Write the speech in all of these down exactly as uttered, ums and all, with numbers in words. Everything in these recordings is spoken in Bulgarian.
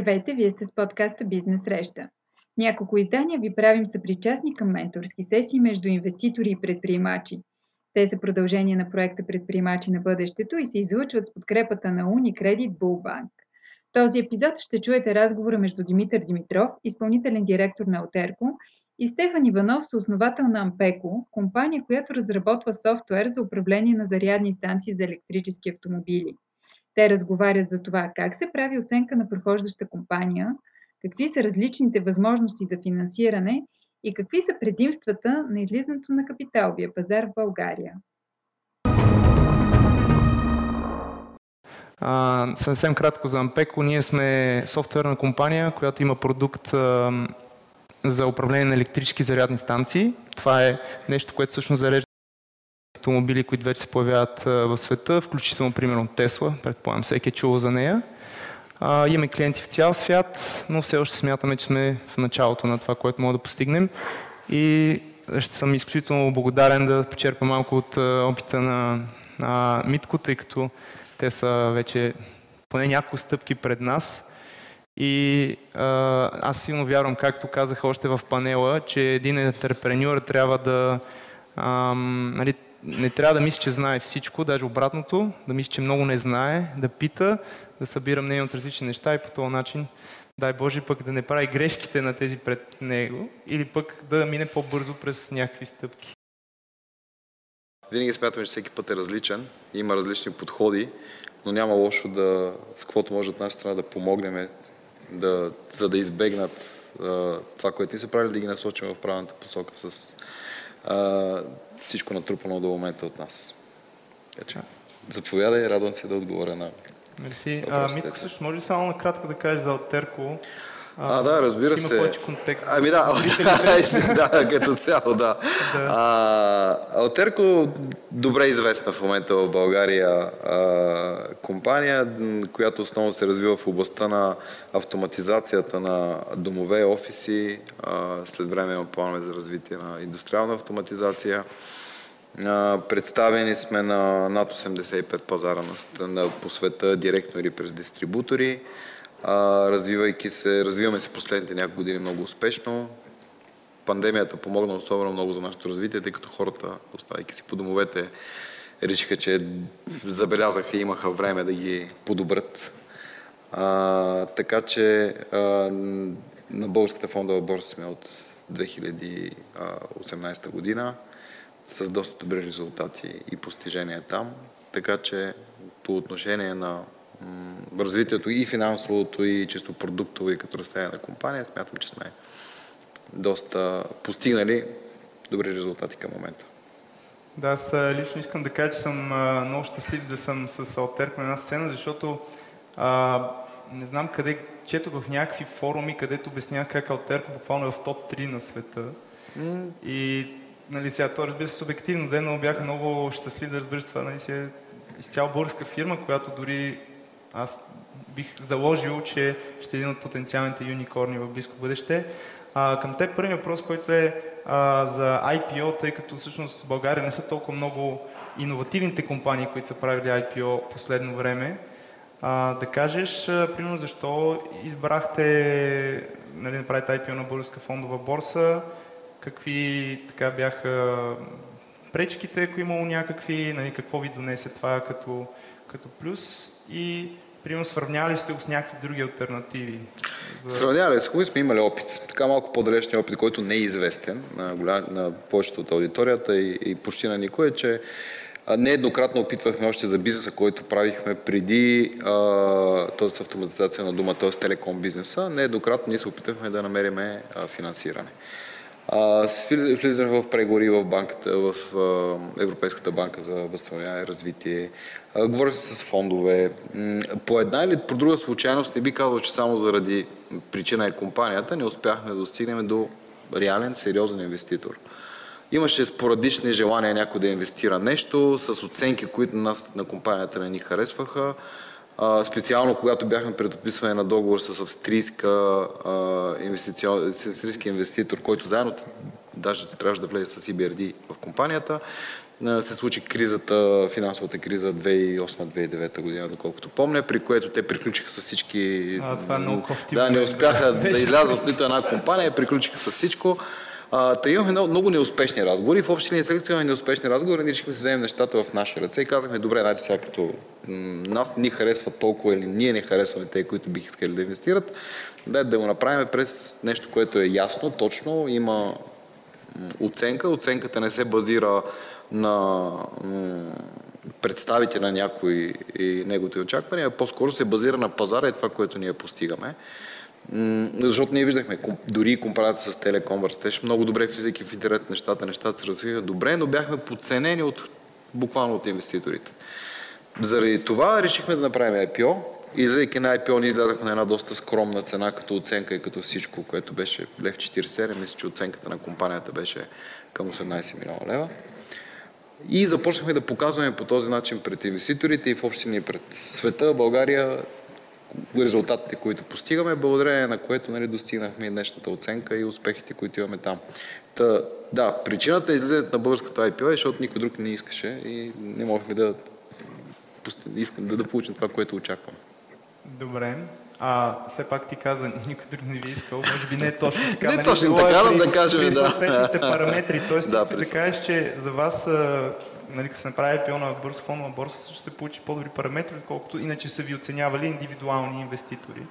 Здравейте, вие сте с подкаста Бизнес Среща. Няколко издания ви правим съпричастни към менторски сесии между инвеститори и предприемачи. Те са продължение на проекта Предприемачи на бъдещето и се излъчват с подкрепата на Unicredit Bull Bank. В този епизод ще чуете разговора между Димитър Димитров, изпълнителен директор на Отерко, и Стефан Иванов, съосновател на Ампеко, компания, която разработва софтуер за управление на зарядни станции за електрически автомобили. Те разговарят за това как се прави оценка на прохождаща компания, какви са различните възможности за финансиране и какви са предимствата на излизането на капиталовия пазар в България. А, съвсем кратко за Ампеко. Ние сме софтуерна компания, която има продукт а, за управление на електрически зарядни станции. Това е нещо, което всъщност зарежда автомобили, които вече се появяват в света, включително, примерно, Тесла, предполагам, всеки е чувал за нея. А, имаме клиенти в цял свят, но все още смятаме, че сме в началото на това, което мога да постигнем. И ще съм изключително благодарен да почерпя малко от опита на, на Митко, тъй като те са вече поне няколко стъпки пред нас. И а, аз силно вярвам, както казах още в панела, че един ентерпреньор трябва да... Ам, нали, не трябва да мисли, че знае всичко, даже обратното, да мисли, че много не знае, да пита, да събира мнение от различни неща и по този начин, дай Боже, пък да не прави грешките на тези пред него или пък да мине по-бързо през някакви стъпки. Винаги смятаме, че всеки път е различен, има различни подходи, но няма лошо да, с каквото може от наша страна да помогнем, да, за да избегнат а, това, което ни са правили, да ги насочим в правилната посока с... А, всичко натрупано до момента от нас. Вече. Заповядай, радвам се да отговоря на въпросите. Митко, също може ли само накратко да кажеш за Отерко? А, а, да, разбира се. Има повече контекст. Ами да, да, като цяло, да. А, Отерко, добре известна в момента в България а, компания, която основно се развива в областта на автоматизацията на домове, офиси. А, след време има планове за развитие на индустриална автоматизация. А, представени сме на над осемдесет и пет пазара на, на, по света, директно или през дистрибутори. Развивайки се, развиваме се последните няколко години много успешно. Пандемията помогна особено много за нашето развитие, тъй като хората, оставайки си по домовете, решиха, че забелязаха и имаха време да ги подобрят. А, така че а, на Българската фондова борса сме от две хиляди и осемнадесета година с доста добри резултати и постижения там. Така че по отношение на развитието и финансовото, и чисто продуктово, и като разстояние на компания, смятам, че сме доста постигнали добри резултати към момента. Да, аз лично искам да кажа, че съм много щастлив да съм с Отерко на една сцена, защото а, не знам къде, чето в някакви форуми, където обяснявах как Отерко буквално е в топ три на света. Mm. И нали, сега това, разбира се, субективно ден, но бях yeah. много щастлив да разбира това, нали, си е изцяло българска фирма, която дори аз бих заложил, че ще е един от потенциалните юникорни в близко бъдеще. А, към те първият въпрос, който е а, за ай пи о, тъй като всъщност в България не са толкова много иновативните компании, които са правили ай пи о последно време. А, да кажеш, а, примерно, защо избрахте, нали, да правите ай пи о на Българска фондова борса, какви така бяха пречките, ако имало някакви, нали, какво ви донесе това като, като плюс и примерно сравняли сте го с някакви други алтернативи? За... Сравняли с които сме имали опит. Така малко по-далечния опит, който не е известен на, голям, на повечето от аудиторията и, и почти на никой, е, че нееднократно опитвахме още за бизнеса, който правихме преди този с автоматизация на дума, т.е. телеком бизнеса. Нееднократно ние се опитвахме да намериме а, финансиране. Влизаме в преговори в банката, в Европейската банка за възстановяване и развитие. Говорим с фондове. По една или по друга случайност, не би казал, че само заради причина е компанията, не успяхме да достигнем до реален, сериозен инвеститор. Имаше спорадични желания някой да инвестира нещо, с оценки, които нас на компанията не ни харесваха. Специално, когато бяхме пред подписване на договор с австрийска, инвестици... австрийски инвеститор, който заедно даже трябваше да влезе с ай би ар ди в компанията, се случи кризата, финансовата криза две хиляди и осма - две хиляди и девета година, доколкото помня, при което те приключиха с всички... А, това е много кофти. Да, не успяха да, да излязат нито една компания, приключиха с всичко. А, та имахме много, много неуспешни разговори. В общи линии, след като имаме неуспешни разговори, ние ще вземем нещата в наши ръце и казахме, добре, значи сега като нас ни харесва толкова или ние не харесваме те, които бих искали да инвестират, дай да го направим през нещо, което е ясно, точно, има оценка. Оценката не се базира на представите на някой и неговите очаквания, а по-скоро се базира на пазара и това, което ние постигаме. Защото ние виждахме, дори и компарацията с Телеком растеше много добре, физики в интернет нещата, нещата се развиваха добре, но бяхме подценени от, буквално от инвеститорите. Заради това решихме да направим ай пи о. Излизайки на ай пи о, ние излязахме на една доста скромна цена като оценка и като всичко, което беше едно цяло четиридесет и седем. Мисля, че оценката на компанията беше към осемнадесет милиона лева. И започнахме да показваме по този начин пред инвеститорите и в общини пред света, България, резултатите, които постигаме, благодарение на което, нали, достигнахме и днешната оценка и успехите, които имаме там. Та, да, причината е излизането на българското ай пи о, защото никой друг не искаше и не можехме да, да, да получим това, което очакваме. Добре. А, все пак ти каза, никой друг не ви искал, може би не е точно така. Не, не точно не така, при, да кажем, при да. При съответните параметри, т.е. да, да кажеш, че за вас, нали, като се направи ай пи о на бърза фондова борса, ще се получи по-добри параметри, отколкото иначе са ви оценявали индивидуални инвеститори.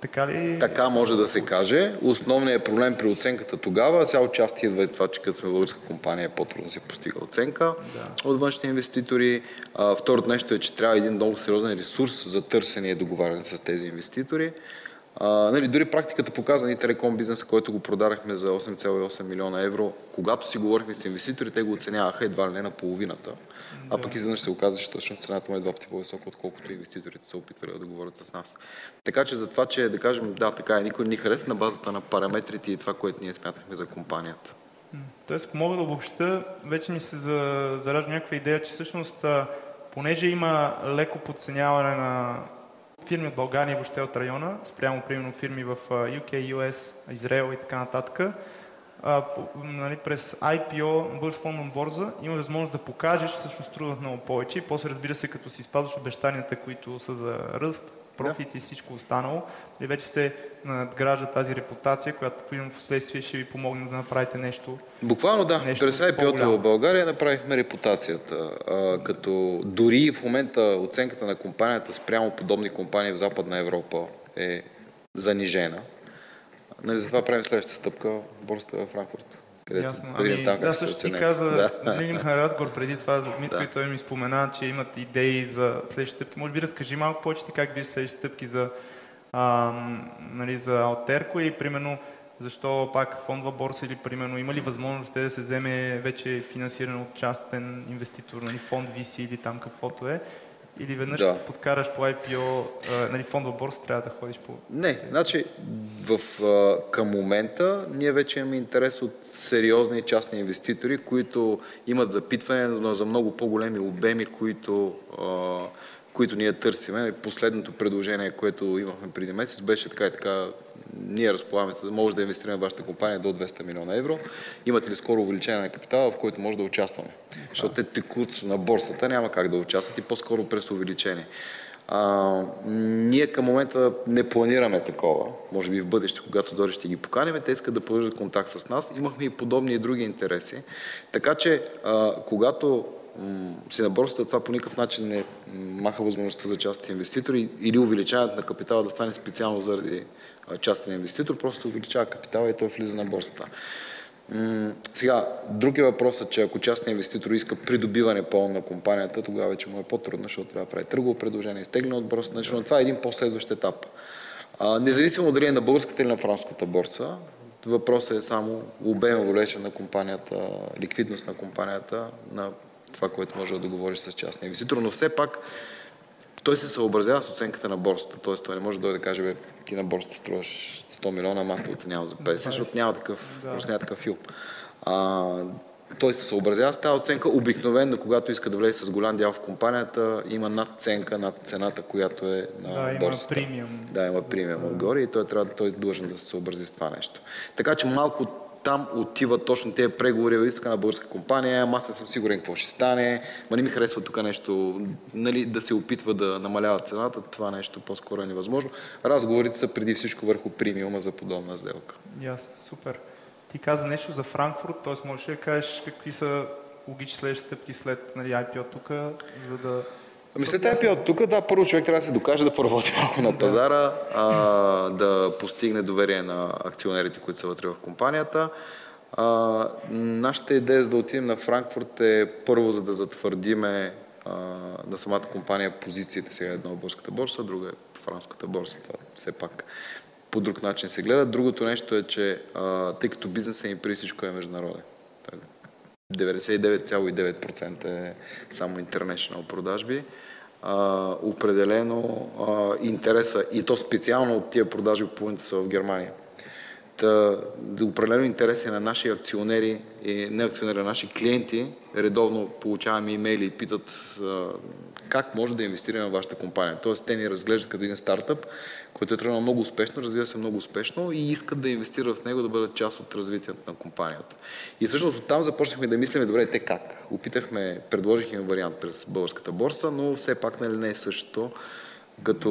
Така ли? Така може да се каже. Основният проблем при оценката тогава, цяло част идва и това, че като сме българска компания, по-трудно да се постига оценка да. От външни инвеститори. А, второто нещо е, че трябва един много сериозен ресурс за търсене и договаряне с тези инвеститори. А, нали, дори практиката показа и Телеком бизнеса, който го продарахме за осем цяло и осем милиона евро, когато си говорихме с инвеститори, те го оценяваха едва ли не на половината. А пък изведнъж се оказа, че точно цената му е два пъти по-висока, отколкото инвеститорите са опитвали да говорят с нас. Така че за това, че да кажем, да, така е, никой не хареса на базата на параметрите и това, което ние смятахме за компанията. Тоест, ако мога да обобща, вече ми се заражда някаква идея, че всъщност, понеже има леко подценяване на фирми от България и въобще от района, спрямо примерно фирми в ю кей, ю ес, Израел и така нататък, а, нали, през ай пи о, Бърз фондна борза, има възможност да покажеш, че всъщност струват много повече и после, разбира се, като си спазваш обещанията, които са за ръст, профит и всичко останало, и вече се надгражда тази репутация, която имам в следствие ще ви помогне да направите нещо. Буквално да, нещо през ай пи о-то в България направихме репутацията, а, като дори в момента оценката на компанията спрямо подобни компании в Западна Европа е занижена. Нали, затова правим следващата стъпка, борсата във Франкфурт. Ясно. Ами, там, да, също ти каза, да. Имахме разговор преди това за Дмитро да. И той ми спомена, че имат идеи за следващи стъпки. Може би разкажи малко повече как вие следващи стъпки за, а, нали, за Отерко и примерно защо пак фондова борса или примерно има ли възможност да се вземе вече финансиране от частен инвеститор, нали, фонд ви си или там каквото е? Или веднъж да. Като подкараш по ай пи о, а, нали, фондова борса, трябва да ходиш по... Не, значи в, а, към момента ние вече имаме интерес от сериозни частни инвеститори, които имат запитване, но за много по-големи обеми, които, а, които ние търсиме. Последното предложение, което имахме преди месец, беше така и така, ние разполагаме, може да инвестираме в вашата компания до двеста милиона евро. Имате ли скоро увеличение на капитала, в който може да участваме? Okay. Защото те текучо на борсата няма как да участват и по-скоро през увеличение. А, ние към момента не планираме такова. Може би в бъдеще, когато дори ще ги поканим, те искат да поддържат контакт с нас. Имахме и подобни и други интереси. Така че, а, когато си на борсата, това по никакъв начин не маха възможността за частни инвеститори или увеличаването на капитала да стане специално заради частен инвеститор, просто се увеличава капитала и той влиза на борсата. Сега, друг е въпросът, че ако частният инвеститор иска придобиване пълно на компанията, тогава вече му е по-трудно, защото трябва да прави търгово предложение, изтегляне от борсата, но това е един последващ етап. Независимо дали е на българската или на франската борса, въпросът е само обем увеличен на компанията, ликвидност на компанията, на това, което може да договориш с частния инвеститор, но все пак той се съобразява с оценката на борсата. Т.е. той не може да дойде да каже, бе, ти на борсата струваш сто милиона, ама аз те оценявам за петдесет, защото няма такъв, да. Няма такъв филм. А, той се съобразява с тази оценка. Обикновено, когато иска да влезе с голям дял в компанията, има надценка над цената, която е на да, борсата. Да, има премиум. Да, има премиум отгоре и той, трябва, той е длъжен да се съобрази с това нещо. Така че малко там отиват точно тези преговори, изтока на българска компания, ама аз не съм сигурен какво ще стане, ма не ми харесва тук нещо, нали, да се опитва да намалява цената, това нещо по-скоро е невъзможно. Разговорите са преди всичко върху премиума за подобна сделка. Ясно, yes, супер. Ти каза нещо за Франкфурт, т.е. можеш да кажеш какви са логични следващи стъпки след, нали, ай пи о тук, за да... Ами след ай пи о тук, да, първо човек трябва да се докаже, да поработи малко на пазара, а, да постигне доверие на акционерите, които са вътре в компанията. А, нашата идея за да отидем на Франкфурт е първо за да затвърдиме а, на самата компания позициите, сега една от българската борса, друга е франската борса, това все пак по друг начин се гледа. Другото нещо е, че а, тъй като бизнесът ни преди всичко е международен. деветдесет и девет цяло и девет процента е само интернешнъл продажби. А, определено а, интереса, и то специално от тия продажби половината са в Германия. Та, определено интерес е на наши акционери и не акционери, на наши клиенти. Редовно получаваме имейли и питат а, как може да инвестираме в вашата компания. Тоест те ни разглеждат като един стартъп, който е тръгнал много успешно, развива се много успешно и искат да инвестират в него, да бъдат част от развитието на компанията. И всъщност оттам започнахме да мислиме, добре, те как? Опитахме, предложихме вариант през българската борса, но все пак нали не е същото като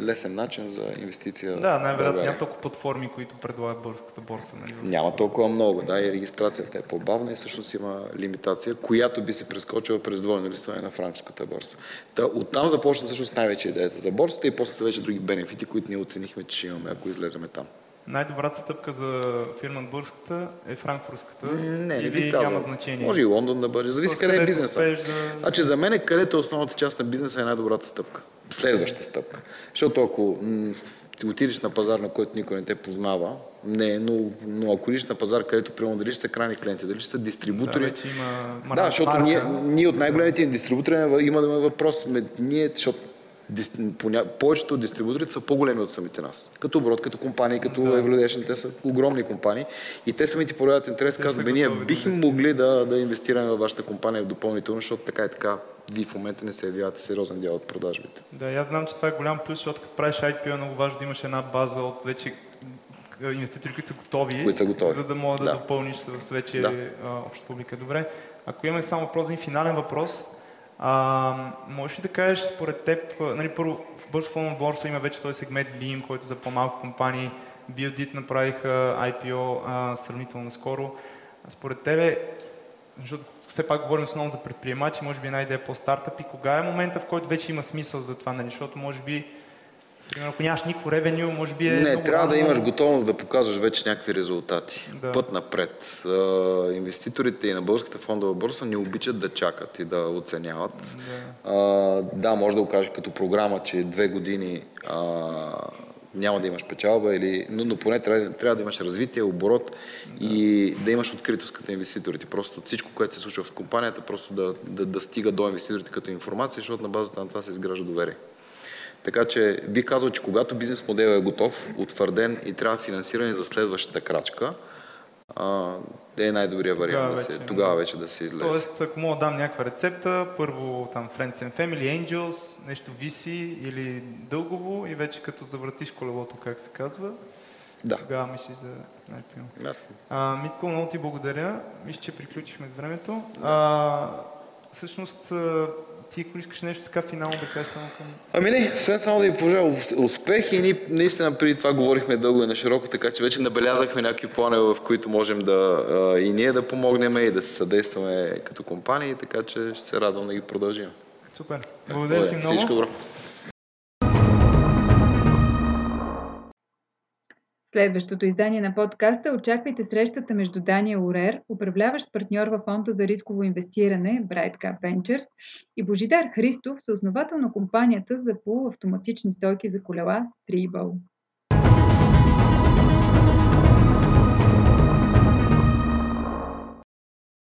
лесен начин за инвестиция. Да, най-вероятно няма толкова платформи, които предлагат българската борса. Нали? Няма толкова много, да, и регистрацията е по-бавна и всъщност има лимитация, която би се прескочила през двойно листване на франкската борса. Та, оттам започна всъщност най-вече идеята за борсата и после са вече други бенефити, които ние оценихме, че имаме, ако излеземе там. Най-добрата стъпка за фирма от българската е франкфуртската. Не, не би казал. Няма значение. Може и Лондон да бъде. Зависи къде е бизнеса. Да... Значи за мен е където основната част на бизнеса е най-добрата стъпка. Следваща стъпка. Защото ако м- ти отидеш на пазар, на който никой не те познава, не, но, но ако идиш на пазар, където примерно дали ще са крайни клиенти, дали ще са дистрибутори. Да, има... да, защото ние, ние от най-големите дистрибутори имаме въпрос. Ние, защото повечето дистрибуторите са по-големи от самите нас. Като оборот, като компании, като да. Евродешни, те са огромни компании и те самите проявят интерес, казват, бе, ние бихме могли да, да инвестираме във вашата компания в допълнително, защото така и така ви в момента не се явявате сериозен дял от продажбите. Да, аз знам, че това е голям плюс, защото като правиш ай пи о е много важно да имаш една база от вече инвеститори, които са готови, които са готови. За да могат да, да допълниш с вече да. Обща публика. Добре, ако имаме само въпрос, и финален въпрос, А, можеш ли да кажеш според теб, нали, първо в Бърсфонна борса има вече този сегмент BIM, който за по-малко компании, BioDit направиха ай пи о а, сравнително скоро. А според тебе, защото все пак говорим основно за предприемачи, може би една идея по-стартъпи, кога е момента, в който вече има смисъл за това, нали, защото може би ако нямаш никакво ревеню, може би е... Не, трябва да имаш готовност да показваш вече някакви резултати. Да. Път напред. Инвеститорите и на българската фондова борса не обичат да чакат и да оценяват. Да, да може да го кажеш като програма, че две години а, няма да имаш печалба, или, но, но поне трябва, трябва да имаш развитие, оборот да. И да имаш откритост като инвеститорите. Просто всичко, което се случва в компанията, просто да, да, да стига до инвеститорите като информация, защото на базата на това се изгражда доверие. Така че бих казал, че когато бизнес моделът е готов, утвърден и трябва финансиране за следващата крачка, е най-добрият вариант да се, тогава вече да се излезе. Тоест, ако мога да дам някаква рецепта, първо там Friends and Family, Angels, нещо ви си или дългово и вече като завратиш колелото, как се казва, да. Тогава мислиш за ай пи о. А, Митко, много ти благодаря. Мисля, че приключихме с времето. Да. А, всъщност... Ти, ако искаш нещо така финално да кажеш само към... Ами не, освен само да ви пожелая успех и ние наистина преди това говорихме дълго и на широко, така че вече набелязахме някакви планове, в които можем да и ние да помогнем и да се съдействаме като компании, така че ще се радвам да ги продължим. Супер. Благодаря, Благодаря. ти много. Всичко добро. Следващото издание на подкаста очаквайте срещата между Даниел Орер, управляващ партньор във фонда за рисково инвестиране Bright Cap Ventures, и Божидар Христов, съосновател на компанията за полуавтоматични стойки за колела Stribal.